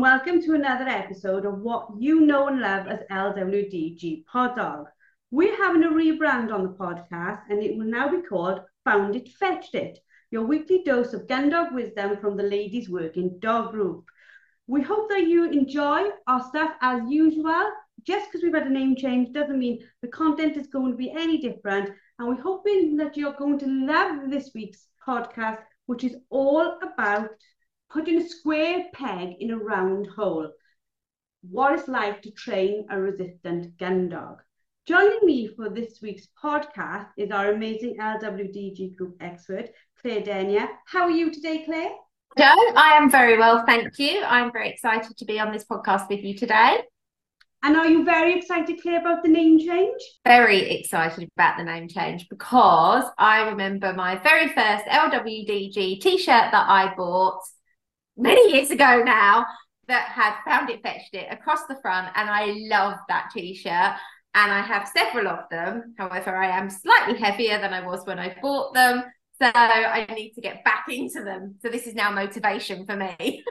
Welcome to another episode of what you know and love as LWDG Pod Dog. We're having a rebrand on the podcast and it will now be called Found It, Fetched It, your weekly dose of gun dog wisdom from the ladies working dog group. We hope that you enjoy our stuff as usual. Just because we've had a name change doesn't mean the content is going to be any different. And we're hoping that you're going to love this week's podcast, which is all about putting a square peg in a round hole, what it's like to train a resistant gun dog. Joining me for this week's podcast is our amazing LWDG group expert, Claire Denyer. How are you today, Claire? Jo, I am very well, thank you. I'm very excited to be on this podcast with you today. And are you very excited, Claire, about the name change? Very excited about the name change because I remember my very first LWDG t-shirt that I bought many years ago now that had Found It, Fetched It across the front, and I love that t-shirt and I have several of them. However, I am slightly heavier than I was when I bought them, so I need to get back into them. So this is now motivation for me.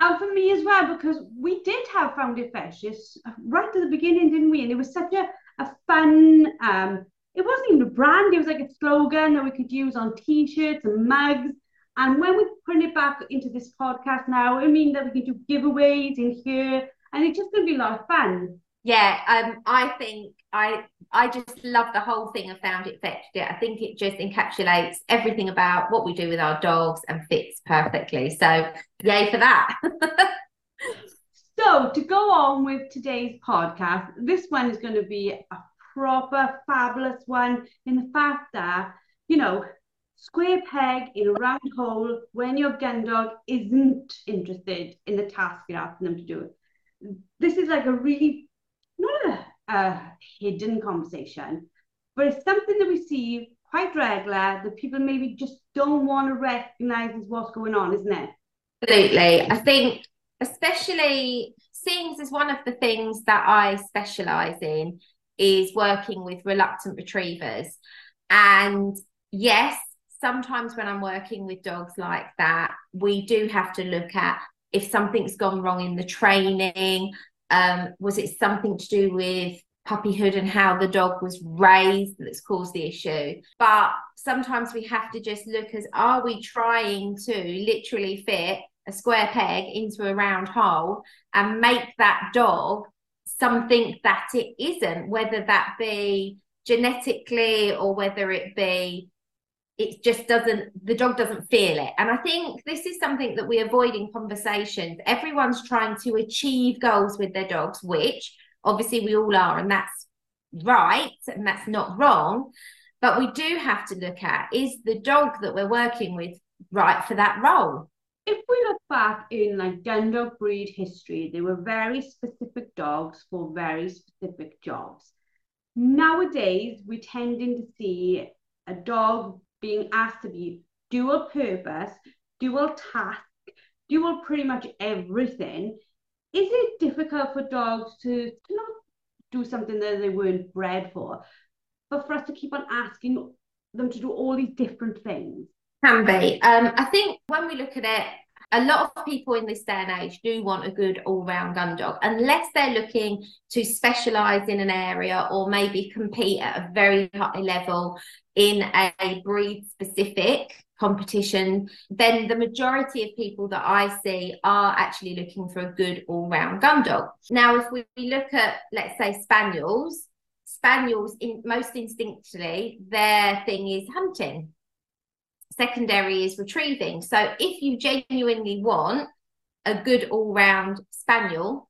And for me as well, because we did have Found It, Fetched It right at the beginning, didn't we? And it was such a fun, it wasn't even a brand, it was like a slogan that we could use on t-shirts and mugs. And when we bring it back into this podcast now, I mean that we can do giveaways in here and it's just going to be a lot of fun. Yeah, I think I just love the whole thing of Found It, Fetched It. I think it just encapsulates everything about what we do with our dogs and fits perfectly. So yay for that. So to go on with today's podcast, this one is going to be a proper fabulous one in the fact that, you know, square peg in a round hole when your gun dog isn't interested in the task you're asking them to do. This is like a really, not a hidden conversation, but it's something that we see quite regular that people maybe just don't want to recognise as what's going on, isn't it? Absolutely. I think especially seeing as one of the things that I specialise in is working with reluctant retrievers. And yes, sometimes when I'm working with dogs like that, we do have to look at if something's gone wrong in the training. Was it something to do with puppyhood and how the dog was raised that's caused the issue? But sometimes we have to just look as, are we trying to literally fit a square peg into a round hole and make that dog something that it isn't, whether that be genetically or whether it be it just doesn't, the dog doesn't feel it. And I think this is something that we avoid in conversations. Everyone's trying to achieve goals with their dogs, which obviously we all are, and that's right, and that's not wrong. But we do have to look at, is the dog that we're working with right for that role? If we look back in like gun dog breed history, they were very specific dogs for very specific jobs. Nowadays, we're tending to see a dog being asked to be dual purpose, dual task, dual pretty much everything. Is it difficult for dogs to not do something that they weren't bred for, but for us to keep on asking them to do all these different things? Can be. I think when we look at it, a lot of people in this day and age do want a good all-round gun dog, unless they're looking to specialise in an area or maybe compete at a very high level in a breed-specific competition. Then the majority of people that I see are actually looking for a good all-round gun dog. Now, if we look at, let's say, Spaniels, most instinctively, their thing is hunting. Secondary is retrieving. So if you genuinely want a good all-round spaniel,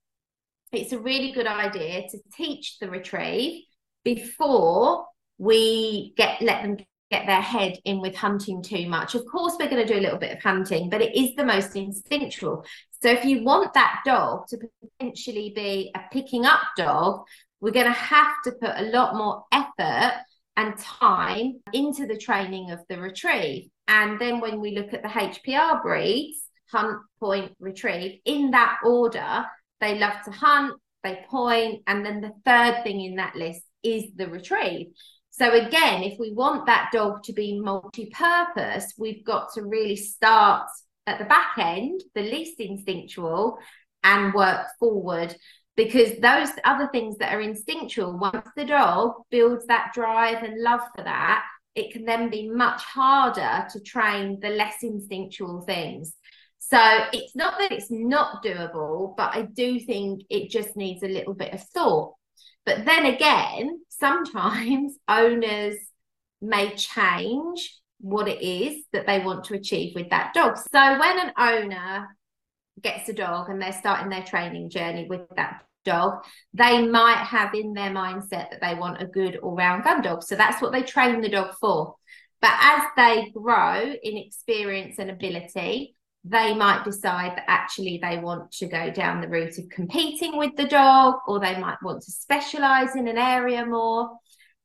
it's a really good idea to teach the retrieve before we let them get their head in with hunting too much. Of course, we're going to do a little bit of hunting, but it is the most instinctual. So if you want that dog to potentially be a picking up dog, we're going to have to put a lot more effort and time into the training of the retrieve. And then when we look at the HPR breeds, hunt, point, retrieve. In that order, they love to hunt, they point, and then the third thing in that list is the retrieve. So again, if we want that dog to be multi-purpose, we've got to really start at the back end, the least instinctual, and work forward, because those other things that are instinctual, once the dog builds that drive and love for that, it can then be much harder to train the less instinctual things. So it's not that it's not doable, but I do think it just needs a little bit of thought. But then again, sometimes owners may change what it is that they want to achieve with that dog. So when an owner gets a dog and they're starting their training journey with that dog, they might have in their mindset that they want a good all-round gun dog. So that's what they train the dog for. But as they grow in experience and ability, they might decide that actually they want to go down the route of competing with the dog, or they might want to specialize in an area more.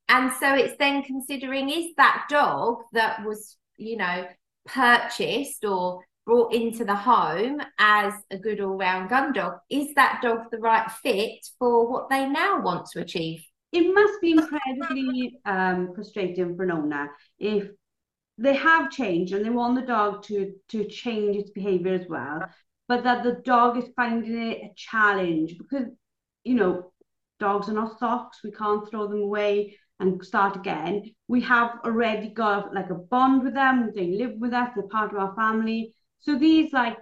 And so it's then considering, is that dog that was, you know, purchased or brought into the home as a good all-round gun dog, is that dog the right fit for what they now want to achieve? It must be incredibly frustrating for an owner if they have changed and they want the dog to change its behaviour as well, but that the dog is finding it a challenge because, you know, dogs are not socks. We can't throw them away and start again. We have already got like a bond with them. They live with us. They're part of our family. So these like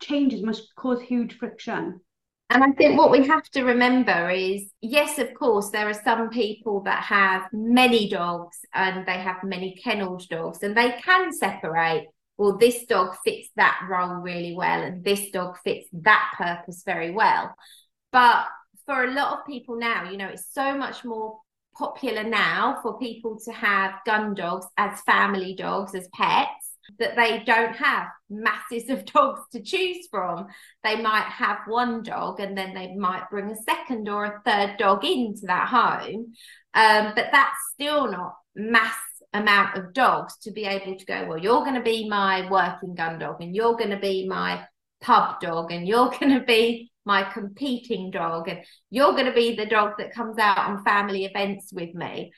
changes must cause huge friction. And I think what we have to remember is, yes, of course, there are some people that have many dogs and they have many kennelled dogs and they can separate, well, this dog fits that role really well and this dog fits that purpose very well. But for a lot of people now, you know, it's so much more popular now for people to have gun dogs as family dogs, as pets, that they don't have masses of dogs to choose from. They might have one dog and then they might bring a second or a third dog into that home. But that's still not mass amount of dogs to be able to go, well, you're going to be my working gun dog and you're going to be my pub dog and you're going to be my competing dog and you're going to be the dog that comes out on family events with me.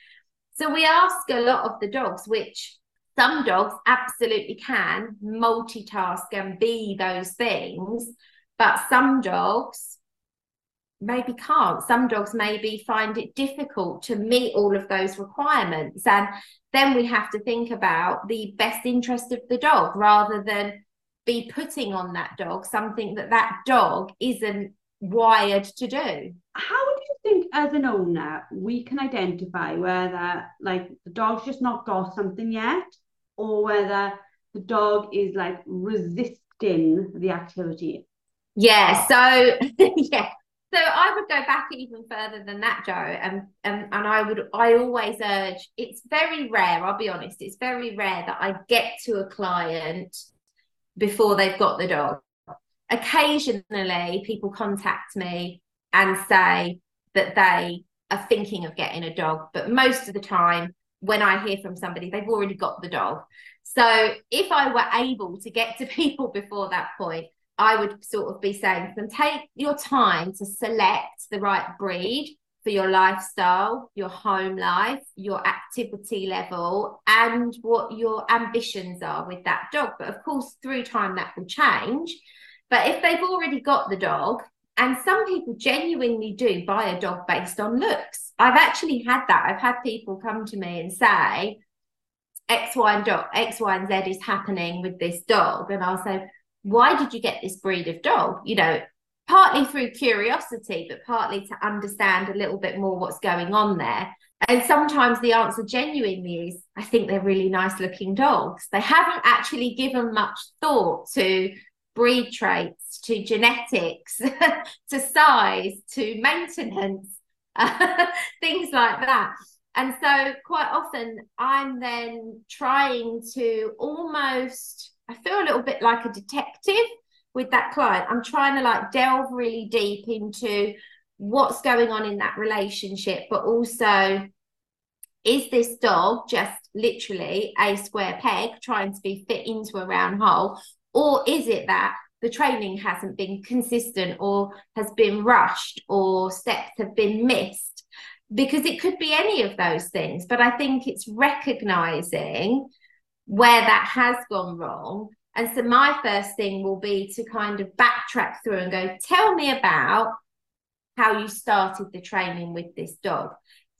So we ask a lot of the dogs, which some dogs absolutely can multitask and be those things, but some dogs maybe can't. Some dogs maybe find it difficult to meet all of those requirements. And then we have to think about the best interest of the dog rather than be putting on that dog something that that dog isn't wired to do. How do you think as an owner we can identify whether like the dog's just not got something yet, or whether the dog is like resisting the activity? So I would go back even further than that, Joe, and I always urge, it's very rare, I'll be honest, it's very rare that I get to a client before they've got the dog. Occasionally people contact me and say that they are thinking of getting a dog, but most of the time when I hear from somebody, they've already got the dog. So if I were able to get to people before that point, I would sort of be saying to them, take your time to select the right breed for your lifestyle, your home life, your activity level, and what your ambitions are with that dog. But of course, through time that will change. But if they've already got the dog, and some people genuinely do buy a dog based on looks. I've actually had that. I've had people come to me and say, X, Y, and Z is happening with this dog. And I'll say, why did you get this breed of dog? You know, partly through curiosity, but partly to understand a little bit more what's going on there. And sometimes the answer genuinely is, I think they're really nice looking dogs. They haven't actually given much thought to breed traits, to genetics, to size, to maintenance, things like that. And so quite often I'm then trying to almost, I feel a little bit like a detective with that client. I'm trying to like delve really deep into what's going on in that relationship, but also, is this dog just literally a square peg trying to be fit into a round hole? Or is it that the training hasn't been consistent or has been rushed or steps have been missed? Because it could be any of those things. But I think it's recognizing where that has gone wrong. And so my first thing will be to kind of backtrack through and go, tell me about how you started the training with this dog.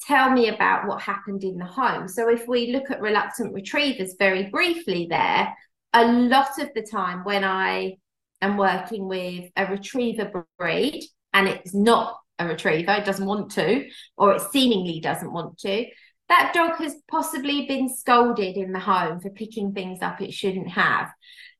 Tell me about what happened in the home. So if we look at reluctant retrievers very briefly there, a lot of the time when I am working with a retriever breed and it's not a retriever, it doesn't want to, or it seemingly doesn't want to, that dog has possibly been scolded in the home for picking things up it shouldn't have.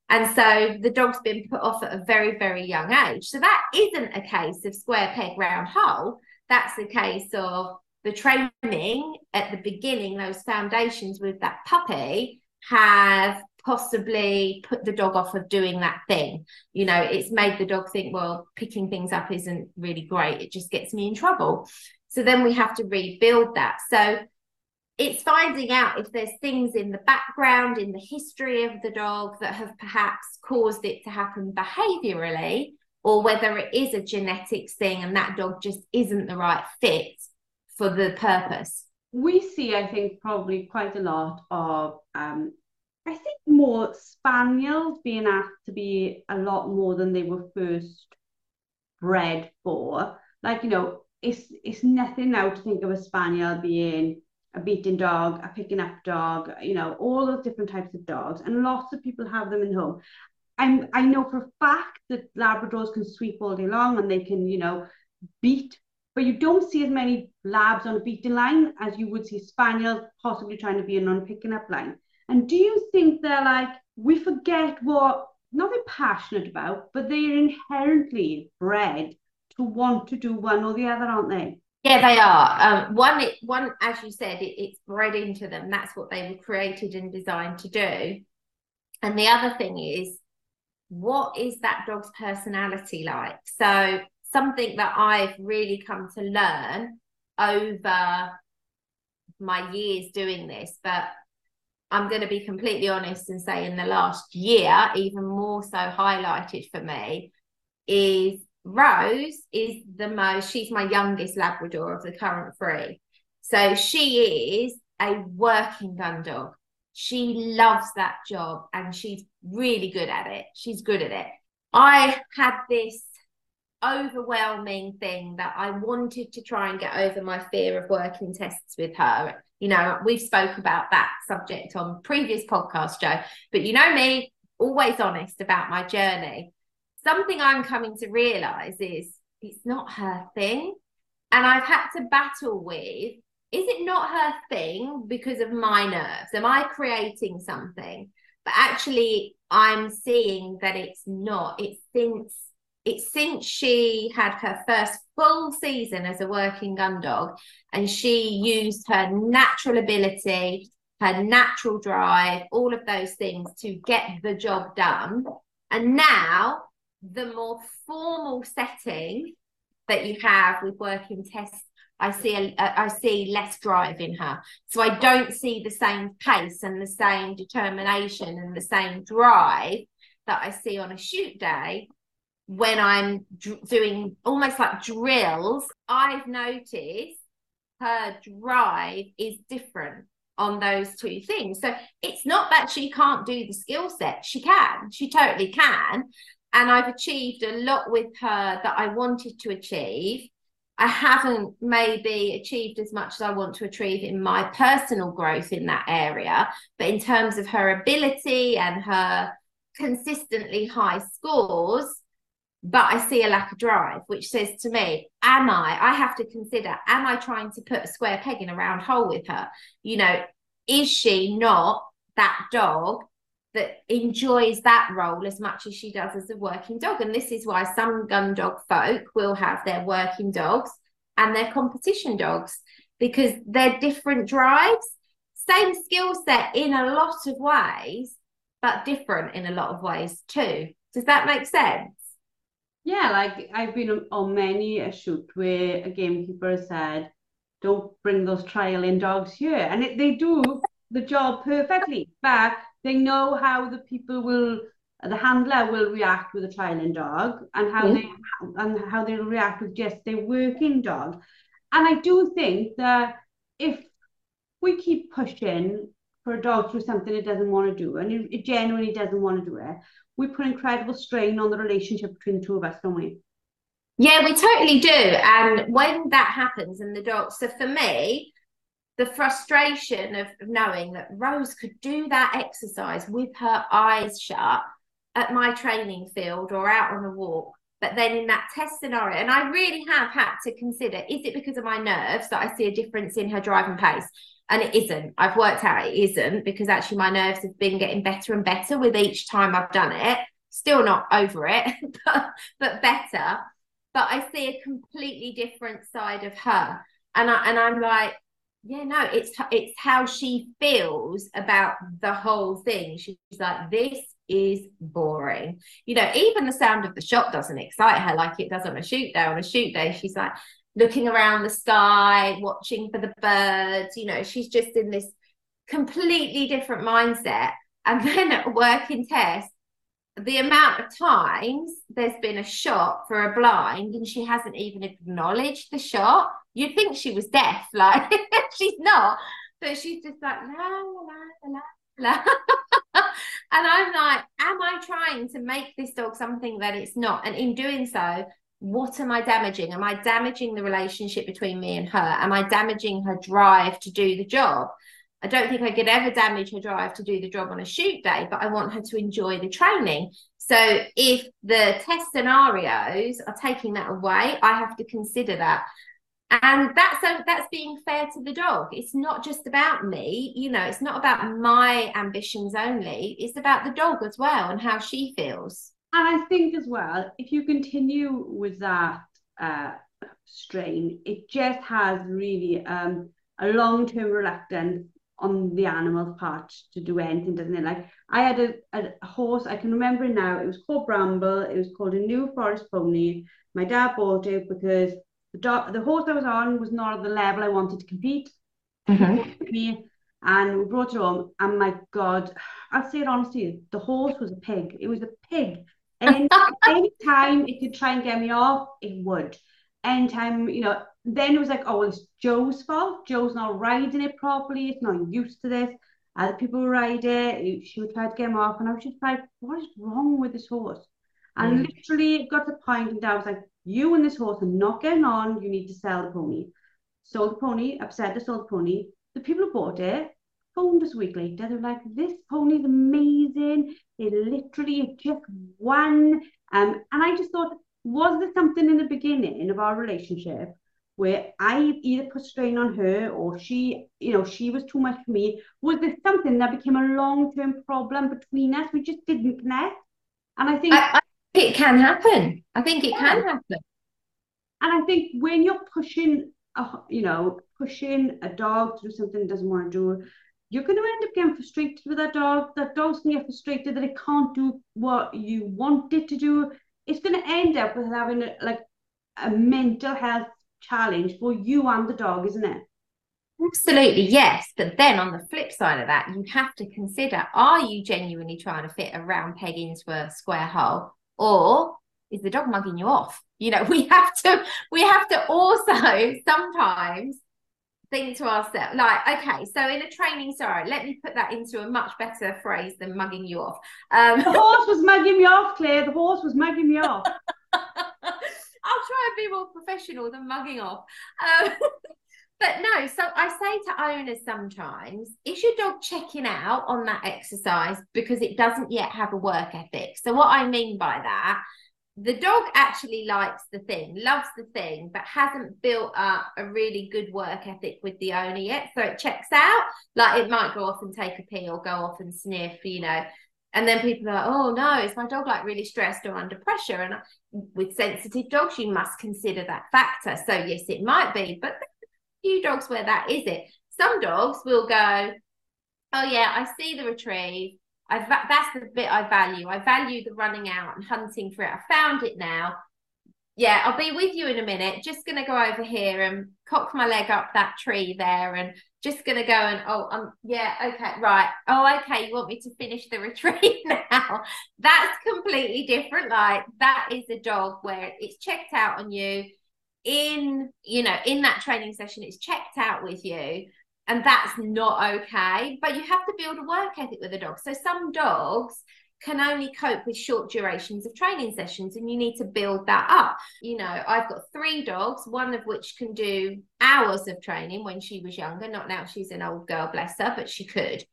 And so the dog's been put off at a very, very young age. So that isn't a case of square peg, round hole. That's a case of the training at the beginning, those foundations with that puppy have possibly put the dog off of doing that thing. You know, it's made the dog think, well, picking things up isn't really great. It just gets me in trouble. So then we have to rebuild that. So it's finding out if there's things in the background, in the history of the dog that have perhaps caused it to happen behaviourally, or whether it is a genetics thing and that dog just isn't the right fit for the purpose. We see, I think, probably quite a lot of, I think, more spaniels being asked to be a lot more than they were first bred for. Like, you know, it's nothing now to think of a spaniel being a beating dog, a picking up dog, you know, all those different types of dogs. And lots of people have them in home. I know for a fact that Labradors can sweep all day long and they can, you know, beat, but you don't see as many Labs on a beating line as you would see spaniels possibly trying to be in on a picking up line. And do you think they're like, we forget what, not they're passionate about, but they're inherently bred to want to do one or the other, aren't they? Yeah, they are. One, as you said, it's bred into them. That's what they were created and designed to do. And the other thing is, what is that dog's personality like? So something that I've really come to learn over my years doing this, but I'm going to be completely honest and say in the last year, even more so highlighted for me, is Rose is the most, she's my youngest Labrador of the current three. So she is a working gun dog. She loves that job and she's really good at it. She's good at it. I had this overwhelming thing that I wanted to try and get over my fear of working tests with her. You know, we've spoke about that subject on previous podcasts, Joe, but you know me, always honest about my journey. Something I'm coming to realise is it's not her thing. And I've had to battle with, is it not her thing because of my nerves? Am I creating something? But actually, I'm seeing that it's not. It's since she had her first full season as a working gun dog and she used her natural ability, her natural drive, all of those things to get the job done. And now the more formal setting that you have with working tests, I see less drive in her. So I don't see the same pace and the same determination and the same drive that I see on a shoot day when I'm doing almost like drills. I've noticed her drive is different on those two things. So it's not that she can't do the skill set. She can. She totally can. And I've achieved a lot with her that I wanted to achieve. I haven't maybe achieved as much as I want to achieve in my personal growth in that area. But in terms of her ability and her consistently high scores, but I see a lack of drive, which says to me, I have to consider, am I trying to put a square peg in a round hole with her? You know, is she not that dog that enjoys that role as much as she does as a working dog? And this is why some gun dog folk will have their working dogs and their competition dogs, because they're different drives, same skill set in a lot of ways, but different in a lot of ways too. Does that make sense? Yeah, like I've been on many a shoot where a gamekeeper said, don't bring those trial-in dogs here. And they do the job perfectly, but they know how the people will the handler will react with a trialing dog and how they'll react with just their working dog. And I do think that if we keep pushing for a dog through something it doesn't want to do, and it genuinely doesn't want to do it, we put incredible strain on the relationship between the two of us, don't we? Yeah, we totally do. And when that happens and the dog, so for me, the frustration of knowing that Rose could do that exercise with her eyes shut at my training field or out on a walk, but then in that test scenario, and I really have had to consider, is it because of my nerves that I see a difference in her driving pace? And it isn't. I've worked out it isn't, because actually my nerves have been getting better and better with each time I've done it. Still not over it, but better. But I see a completely different side of her. And I'm like, yeah, no, it's how she feels about the whole thing. She's like, this is boring. You know, even the sound of the shop doesn't excite her like it does on a shoot day. On a shoot day, she's like looking around the sky, watching for the birds. You know, she's just in this completely different mindset. And then at work in tests, the amount of times there's been a shot for a blind and she hasn't even acknowledged the shot. You'd think she was deaf, like she's not, but she's just like la la la la la. And I'm like, am I trying to make this dog something that it's not? And in doing so, what am I damaging? Am I damaging the relationship between me and her? Am I damaging her drive to do the job? I don't think I could ever damage her drive to do the job on a shoot day, but I want her to enjoy the training. So if the test scenarios are taking that away, I have to consider that. And that's being fair to the dog. It's not just about me, you know, it's not about my ambitions only. It's about the dog as well and how she feels. And I think as well, if you continue with that strain, it just has really a long-term reluctance on the animal's part to do anything, doesn't it? Like I had a horse, I can remember it now, it was called Bramble, it was called a New Forest Pony. My dad bought it because the horse I was on was not at the level I wanted to compete. Mm-hmm. And we brought it home, and my God, I'll say it honestly, the horse was a pig. It was a pig. And any time it could try and get me off, it would. Anytime, you know, then it was like, oh, well, it's Joe's fault. Joe's not riding it properly. It's not used to this. Other people ride it. She would try to get him off, and I was just like, what is wrong with this horse? And literally it got to the point, and I was like, you and this horse are not getting on. You need to sell the pony. Sold the pony, upset the sold pony. The people who bought it phoned us a week later. They were like, this pony's amazing. It literally just won. And I just thought, was there something in the beginning of our relationship where I either put strain on her or she, you know, she was too much for me? Was there something that became a long-term problem between us? We just didn't connect. And I think... it can happen. I think it can happen. And I think when you're pushing a dog to do something it doesn't want to do, you're going to end up getting frustrated with that dog. That dog's going to get frustrated that it can't do what you want it to do. It's going to end up with having a mental health challenge for you and the dog, isn't it? Absolutely, yes. But then on the flip side of that, you have to consider, are you genuinely trying to fit a round peg into a square hole? Or is the dog mugging you off? You know, we have to also sometimes think to ourselves, like, okay, so in a training, sorry, let me put that into a much better phrase than mugging you off. The horse was mugging me off, Claire. The horse was mugging me off. I'll try and be more professional than mugging off. But no, so I say to owners sometimes, is your dog checking out on that exercise because it doesn't yet have a work ethic? So what I mean by that, the dog actually likes the thing, loves the thing, but hasn't built up a really good work ethic with the owner yet. So it checks out, like it might go off and take a pee or go off and sniff, you know. And then people are like, oh no, is my dog like really stressed or under pressure? And with sensitive dogs, you must consider that factor. So yes, it might be, but few dogs where that is it. Some dogs will go, oh yeah, I see the retrieve, that's the bit I value the running out and hunting for it, I found it now, yeah, I'll be with you in a minute, just gonna go over here and cock my leg up that tree there and just gonna go and oh yeah, okay, right, oh okay, you want me to finish the retrieve now? now. That's completely different. Like, that is a dog where it's checked out on you in that training session. It's checked out with you, and that's not okay. But you have to build a work ethic with a dog. So some dogs can only cope with short durations of training sessions, and you need to build that up. You know, I've got 3 dogs, one of which can do hours of training when she was younger. Not now, she's an old girl, bless her, but she could.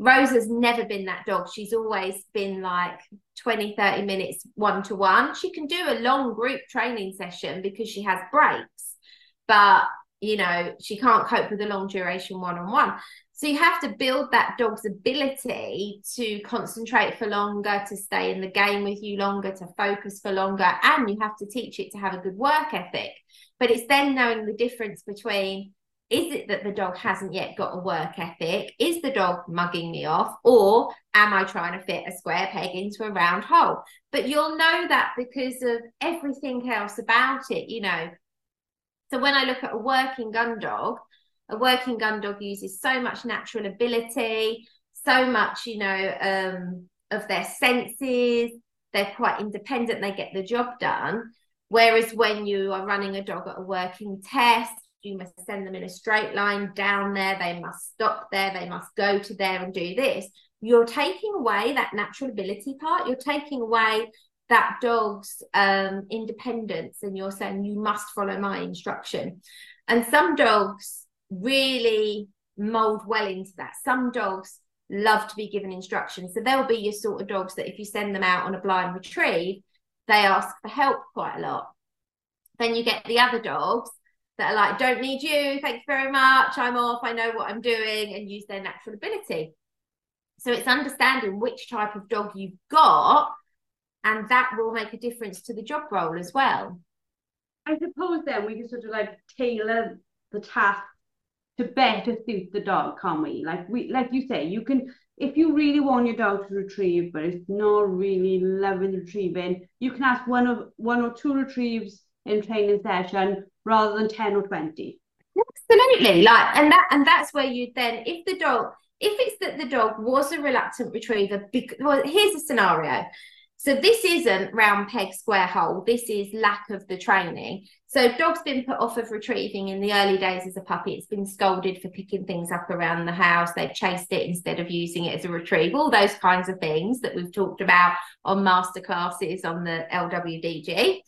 Rose has never been that dog. She's always been like 20, 30 minutes one-to-one. She can do a long group training session because she has breaks, but, you know, she can't cope with a long duration one-on-one. So you have to build that dog's ability to concentrate for longer, to stay in the game with you longer, to focus for longer, and you have to teach it to have a good work ethic. But it's then knowing the difference between, is it that the dog hasn't yet got a work ethic? Is the dog mugging me off? Or am I trying to fit a square peg into a round hole? But you'll know that because of everything else about it, you know. So when I look at a working gun dog uses so much natural ability, so much, you know, of their senses. They're quite independent. They get the job done. Whereas when you are running a dog at a working test, you must send them in a straight line down there. They must stop there. They must go to there and do this. You're taking away that natural ability part. You're taking away that dog's independence, and you're saying, you must follow my instruction. And some dogs really mold well into that. Some dogs love to be given instructions. So there'll be your sort of dogs that if you send them out on a blind retrieve, they ask for help quite a lot. Then you get the other dogs that are like, don't need you, thanks very much, I'm off, I know what I'm doing, and use their natural ability. So it's understanding which type of dog you've got, and that will make a difference to the job role as well. I suppose then we can sort of like tailor the task to better suit the dog, can't we? Like you say, you can, if you really want your dog to retrieve, but it's not really loving retrieving, you can ask one or two retrieves in training session rather than 10 or 20. Absolutely. Like, and that's where you then, if the dog was a reluctant retriever, well, here's a scenario. So this isn't round peg, square hole. This is lack of the training. So dog's been put off of retrieving in the early days as a puppy. It's been scolded for picking things up around the house. They've chased it instead of using it as a retrieve. All those kinds of things that we've talked about on masterclasses on the LWDG.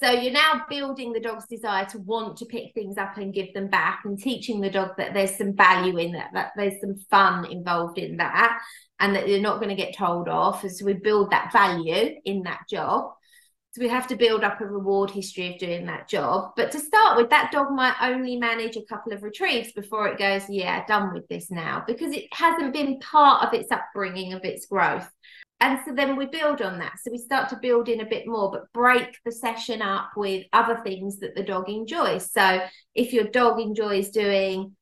So you're now building the dog's desire to want to pick things up and give them back, and teaching the dog that there's some value in that, that there's some fun involved in that, and that you're not going to get told off. And so we build that value in that job. So we have to build up a reward history of doing that job. But to start with, that dog might only manage a couple of retrieves before it goes, yeah, done with this now, because it hasn't been part of its upbringing, of its growth. And so then we build on that. So we start to build in a bit more, but break the session up with other things that the dog enjoys. So if your dog enjoys doing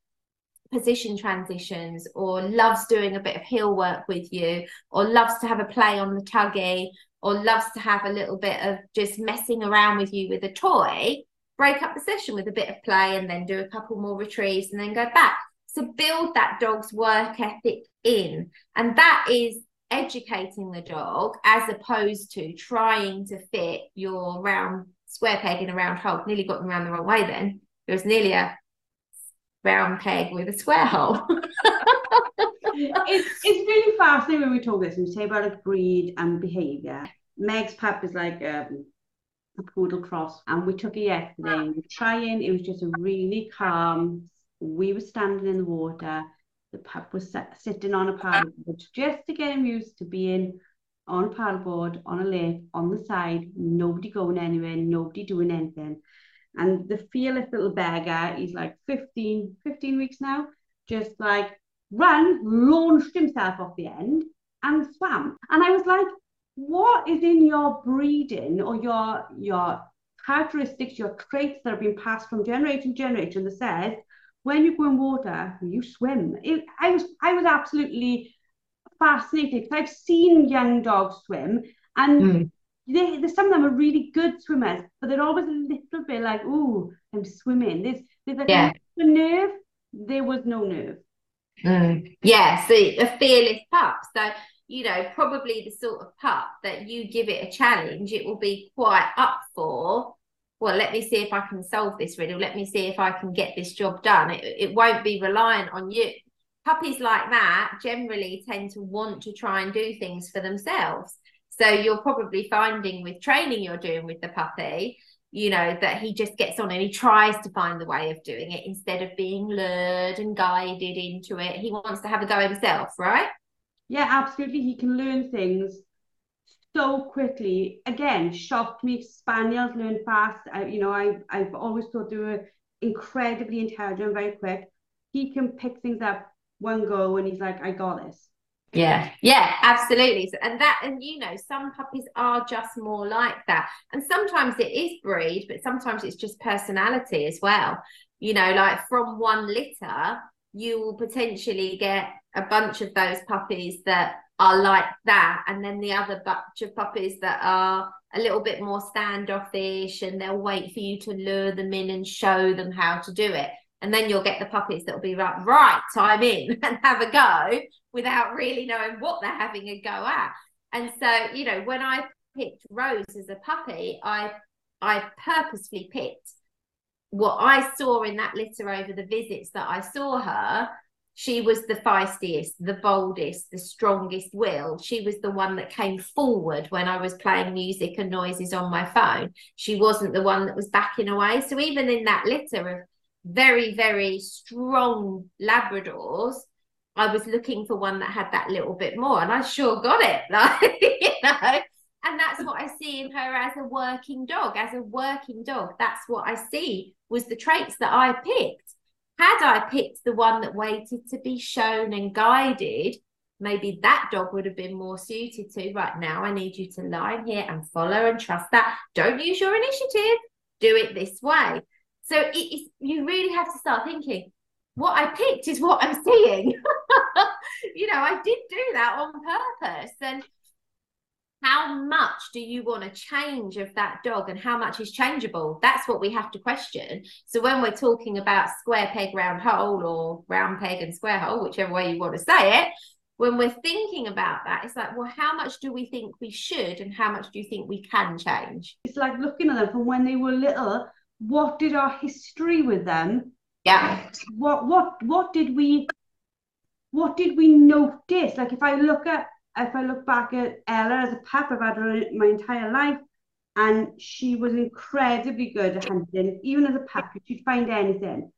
position transitions, or loves doing a bit of heel work with you, or loves to have a play on the tuggy, or loves to have a little bit of just messing around with you with a toy, break up the session with a bit of play, and then do a couple more retrieves and then go back. So build that dog's work ethic in. And that is educating the dog, as opposed to trying to fit your round square peg in a round hole. Nearly got them round the wrong way then. It was nearly a round peg with a square hole. It's really fascinating when we talk this, and you say about a breed and behaviour. Meg's pup is like a poodle cross, and we took it yesterday and we were trying. It was just a really calm, we were standing in the water, the pup was sitting on a paddleboard, just to get him used to being on a paddleboard, on a lake, on the side, nobody going anywhere, nobody doing anything. And the fearless little beggar, he's like 15 weeks now, just like ran, launched himself off the end and swam. And I was like, what is in your breeding, or your characteristics, your traits that have been passed from generation to generation that says, when you go in water, you swim? I was absolutely fascinated, because I've seen young dogs swim, and some of them are really good swimmers, but they're always a little bit like, ooh, I'm swimming. There's like a nerve. There was no nerve. Yeah, so a fearless pup. So you know, probably the sort of pup that you give it a challenge, it will be quite up for, well, let me see if I can solve this riddle, let me see if I can get this job done. It won't be reliant on you. Puppies like that generally tend to want to try and do things for themselves. So you're probably finding with training you're doing with the puppy, you know, that he just gets on and he tries to find the way of doing it instead of being lured and guided into it. He wants to have a go himself, right? Yeah, absolutely. He can learn things so quickly. Again, shocked me. Spaniels learn fast. I've always thought they were incredibly intelligent, very quick. He can pick things up one go and he's like, I got this. Yeah, absolutely. And some puppies are just more like that. And sometimes it is breed, but sometimes it's just personality as well. You know, like from one litter, you will potentially get a bunch of those puppies that are like that, and then the other bunch of puppies that are a little bit more standoffish, and they'll wait for you to lure them in and show them how to do it. And then you'll get the puppies that'll be like, right, I'm in, and have a go without really knowing what they're having a go at. And so, you know, when I picked Rose as a puppy, I purposefully picked what I saw in that litter over the visits that I saw her. She was the feistiest, the boldest, the strongest willed. She was the one that came forward when I was playing music and noises on my phone. She wasn't the one that was backing away. So even in that litter of very, very strong Labradors, I was looking for one that had that little bit more, and I sure got it. Like, you know, and that's what I see in her as a working dog. As a working dog, that's what I see was the traits that I picked. Had I picked the one that waited to be shown and guided, maybe that dog would have been more suited to, right, now I need you to lie in here and follow and trust that. Don't use your initiative. Do it this way. So you really have to start thinking, what I picked is what I'm seeing. You know, I did do that on purpose. And how much do you want to change of that dog, and how much is changeable? That's what we have to question. So when we're talking about square peg, round hole, or round peg and square hole, whichever way you want to say it, when we're thinking about that, it's like, well, how much do we think we should, and how much do you think we can change? It's like looking at them from when they were little. What did our history with them? Yeah. What did we notice? Like if I look back at Ella as a pup, I've had her my entire life, and she was incredibly good at hunting. Even as a pup, she'd find anything.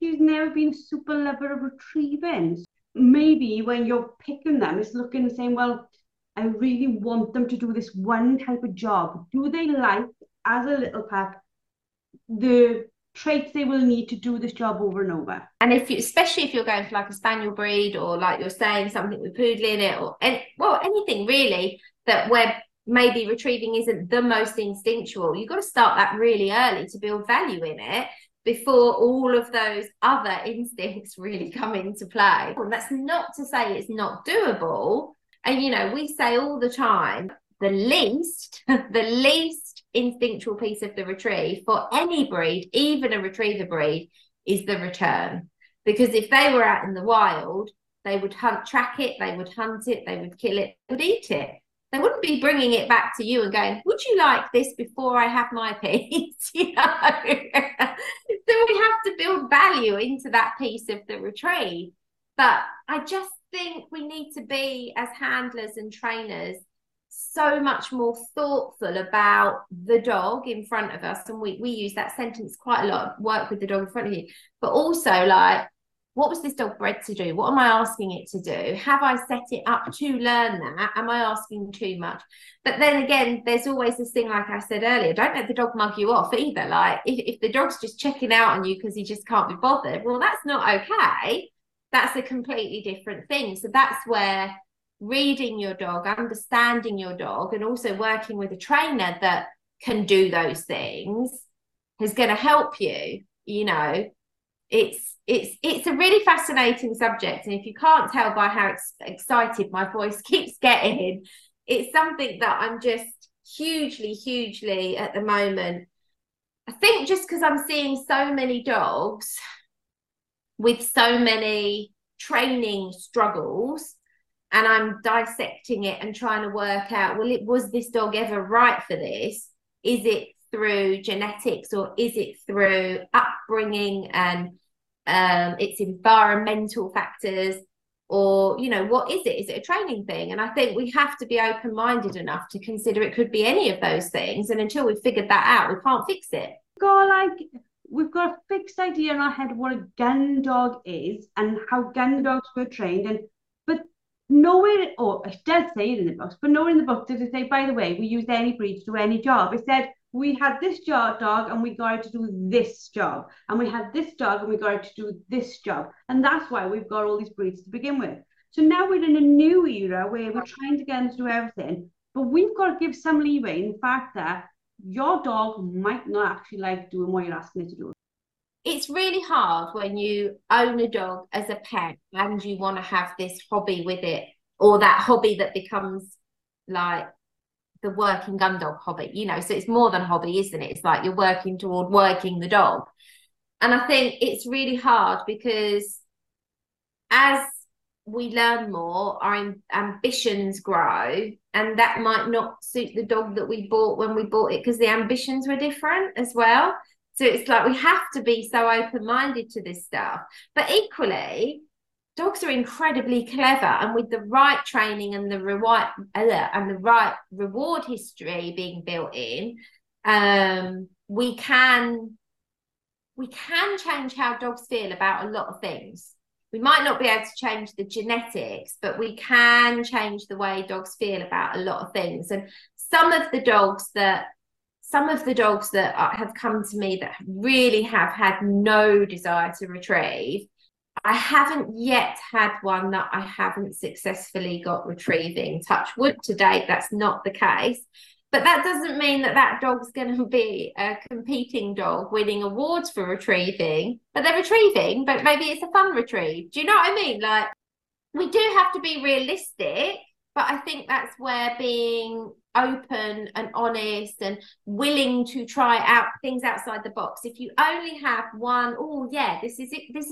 She's never been a super lover of retrieving. Maybe when you're picking them, it's looking and saying, well, I really want them to do this one type of job. Do they like, as a little pup, the traits they will need to do this job over and over? And especially if you're going for like a spaniel breed, or like you're saying, something with poodle in it, or anything really that where maybe retrieving isn't the most instinctual, you've got to start that really early to build value in it before all of those other instincts really come into play. And that's not to say it's not doable. And you know, we say all the time, the least instinctual piece of the retrieve for any breed, even a retriever breed, is the return. Because if they were out in the wild, they would track it, they would kill it, they would eat it. They wouldn't be bringing it back to you and going, would you like this before I have my piece? You know? So we have to build value into that piece of the retrieve. But I just think we need to be, as handlers and trainers, so much more thoughtful about the dog in front of us. And we use that sentence quite a lot, work with the dog in front of you, but also like, what was this dog bred to do? What am I asking it to do? Have I set it up to learn that? Am I asking too much? But then again, there's always this thing, like I said earlier, don't let the dog mug you off either. Like if the dog's just checking out on you because he just can't be bothered, well, that's not okay. That's a completely different thing. So that's where reading your dog, understanding your dog, and also working with a trainer that can do those things is going to help you. You know, it's a really fascinating subject, and if you can't tell by how excited my voice keeps getting, it's something that I'm just hugely at the moment. I think just because I'm seeing so many dogs with so many training struggles, and I'm dissecting it and trying to work out, well, was this dog ever right for this? Is it through genetics, or is it through upbringing and its environmental factors? Or, you know, what is it? Is it a training thing? And I think we have to be open-minded enough to consider it could be any of those things. And until we've figured that out, we can't fix it. We've got a fixed idea in our head what a gun dog is and how gun dogs were trained. But nowhere, or it does say it in the books, but nowhere in the book does it say, by the way, we used any breed to do any job. It said, we had this dog and we got it to do this job. And we had this dog and we got it to do this job. And that's why we've got all these breeds to begin with. So now we're in a new era where we're trying to get them to do everything. But we've got to give some leeway in the fact that your dog might not actually like doing what you're asking it to do. It's really hard when you own a dog as a pet and you want to have this hobby with it, or that hobby that becomes like the working gun dog hobby, you know. So it's more than a hobby, isn't it? It's like you're working toward working the dog. And I think it's really hard because as we learn more, our ambitions grow, and that might not suit the dog that we bought when we bought it because the ambitions were different as well. So it's like we have to be so open-minded to this stuff. But equally, dogs are incredibly clever, and with the right training and the right reward history being built in, we can change how dogs feel about a lot of things. We might not be able to change the genetics, but we can change the way dogs feel about a lot of things. And some of the dogs that have come to me that really have had no desire to retrieve, I haven't yet had one that I haven't successfully got retrieving. Touch wood to date, that's not the case. But that doesn't mean that dog's going to be a competing dog winning awards for retrieving. But they're retrieving, but maybe it's a fun retrieve. Do you know what I mean? Like, we do have to be realistic, but I think that's where being open and honest and willing to try out things outside the box. If you only have one, this is it, this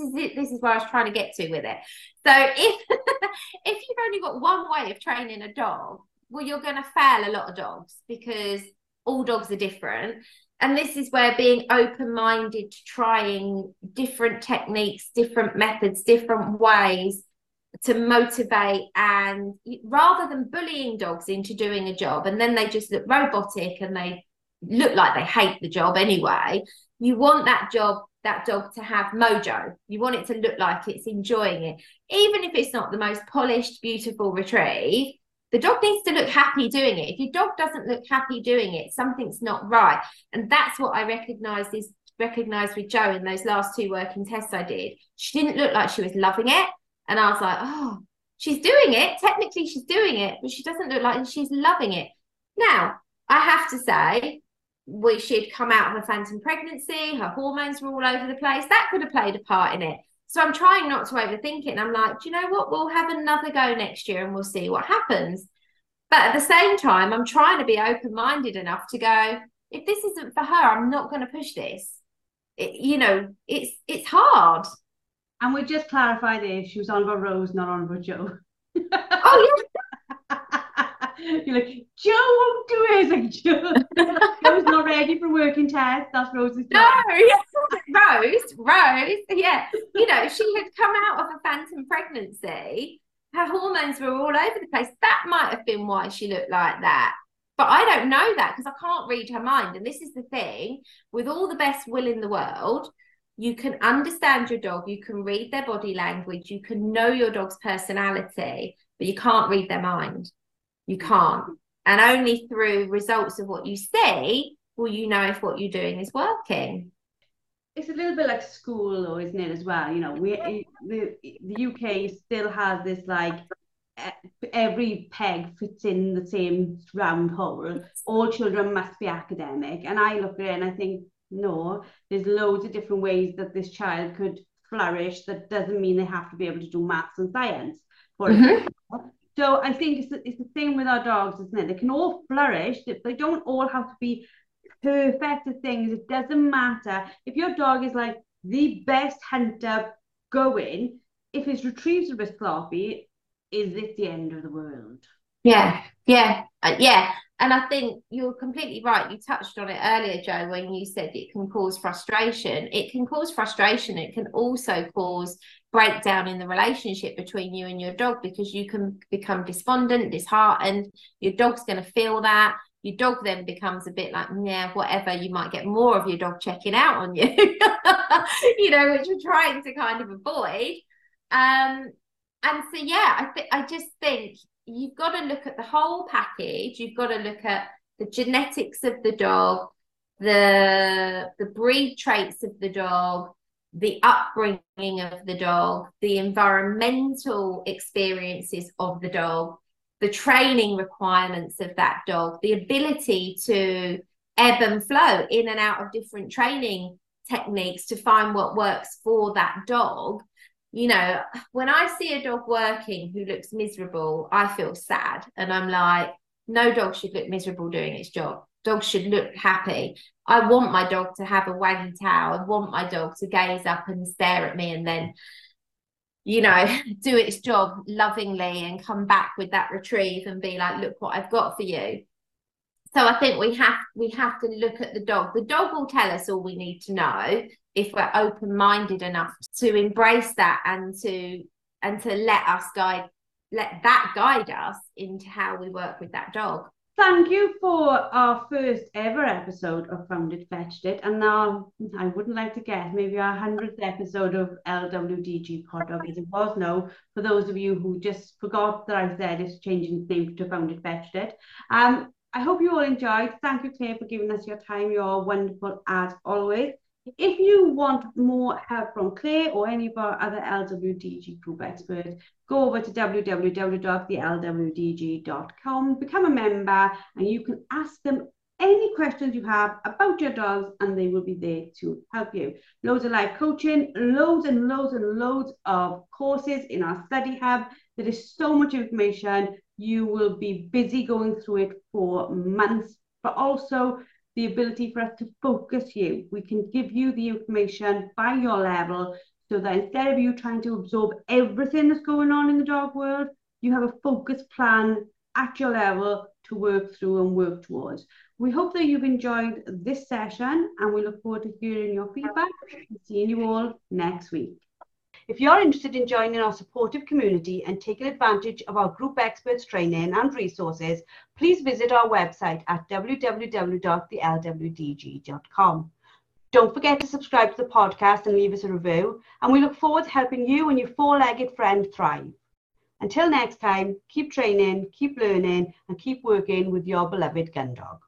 is where I was trying to get to with it. So if if you've only got one way of training a dog, well, you're going to fail a lot of dogs because all dogs are different. And this is where being open-minded to trying different techniques, different methods, different ways to motivate, and rather than bullying dogs into doing a job and then they just look robotic and they look like they hate the job anyway, you want that dog to have mojo. You want it to look like it's enjoying it. Even if it's not the most polished, beautiful retrieve, the dog needs to look happy doing it. If your dog doesn't look happy doing it, something's not right. And that's what I recognised with Jo in those last two working tests I did. She didn't look like she was loving it. And I was like, oh, she's doing it. Technically, she's doing it, but she doesn't look like she's loving it. Now, I have to say, she had come out of a phantom pregnancy. Her hormones were all over the place. That could have played a part in it. So I'm trying not to overthink it. And I'm like, do you know what? We'll have another go next year and we'll see what happens. But at the same time, I'm trying to be open-minded enough to go, if this isn't for her, I'm not going to push this. It's hard. And we just clarify there, she was on about Rose, not on about Jo. Oh, yeah. You're like, Jo won't do it. It's like, Jo's not ready for working tests. That's Rose's job. No, yes. Rose, yeah. You know, she had come out of a phantom pregnancy. Her hormones were all over the place. That might have been why she looked like that. But I don't know that because I can't read her mind. And this is the thing, with all the best will in the world, you can understand your dog, you can read their body language, you can know your dog's personality, but you can't read their mind. You can't. And only through results of what you see will you know if what you're doing is working. It's a little bit like school, though, isn't it, as well? You know, the UK still has this, like, every peg fits in the same round hole. All children must be academic. And I look at it and I think, no, there's loads of different ways that this child could flourish. That doesn't mean they have to be able to do maths and science, for example. So I think it's the same with our dogs, isn't it? They can all flourish. They don't all have to be perfect at things. It doesn't matter. If your dog is like the best hunter going, if his retrieves are a bit sloppy, is this the end of the world? Yeah. And I think you're completely right. You touched on it earlier, Joe, when you said it can cause frustration. It can cause frustration. It can also cause breakdown in the relationship between you and your dog, because you can become despondent, disheartened. Your dog's going to feel that. Your dog then becomes a bit like, yeah, whatever. You might get more of your dog checking out on you, which you're trying to kind of avoid. And so, yeah, I just think you've got to look at the whole package. You've got to look at the genetics of the dog, the breed traits of the dog, the upbringing of the dog, the environmental experiences of the dog, the training requirements of that dog, the ability to ebb and flow in and out of different training techniques to find what works for that dog. You know, when I see a dog working who looks miserable, I feel sad. And I'm like, no dog should look miserable doing its job. Dogs should look happy. I want my dog to have a waggy tail. I want my dog to gaze up and stare at me and then, do its job lovingly and come back with that retrieve and be like, look what I've got for you. So I think we have to look at the dog. The dog will tell us all we need to know if we're open-minded enough to embrace that and to let that guide us into how we work with that dog. Thank you for our first ever episode of Found It, Fetched It. And now I wouldn't like to guess, maybe our 100th episode of LWDG Pod Dog, as it was now, for those of you who just forgot that I said it's changing the name to Found It, Fetched It. I hope you all enjoyed. Thank you, Claire, for giving us your time. You're wonderful as always. If you want more help from Claire or any of our other LWDG group experts, go over to www.thelwdg.com, become a member, and you can ask them any questions you have about your dogs, and they will be there to help you. Loads of life coaching, loads and loads and loads of courses in our study hub. There is so much information. You will be busy going through it for months, but also the ability for us to focus you. We can give you the information by your level so that instead of you trying to absorb everything that's going on in the dog world, you have a focused plan at your level to work through and work towards. We hope that you've enjoyed this session, and we look forward to hearing your feedback and seeing you all next week. If you're interested in joining our supportive community and taking advantage of our group experts training and resources, please visit our website at www.thelwdg.com. Don't forget to subscribe to the podcast and leave us a review, and we look forward to helping you and your four-legged friend thrive. Until next time, keep training, keep learning, and keep working with your beloved gun dog.